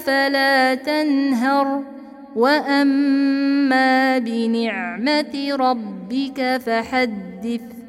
فلا تنهر وأما بنعمة ربك فحدث.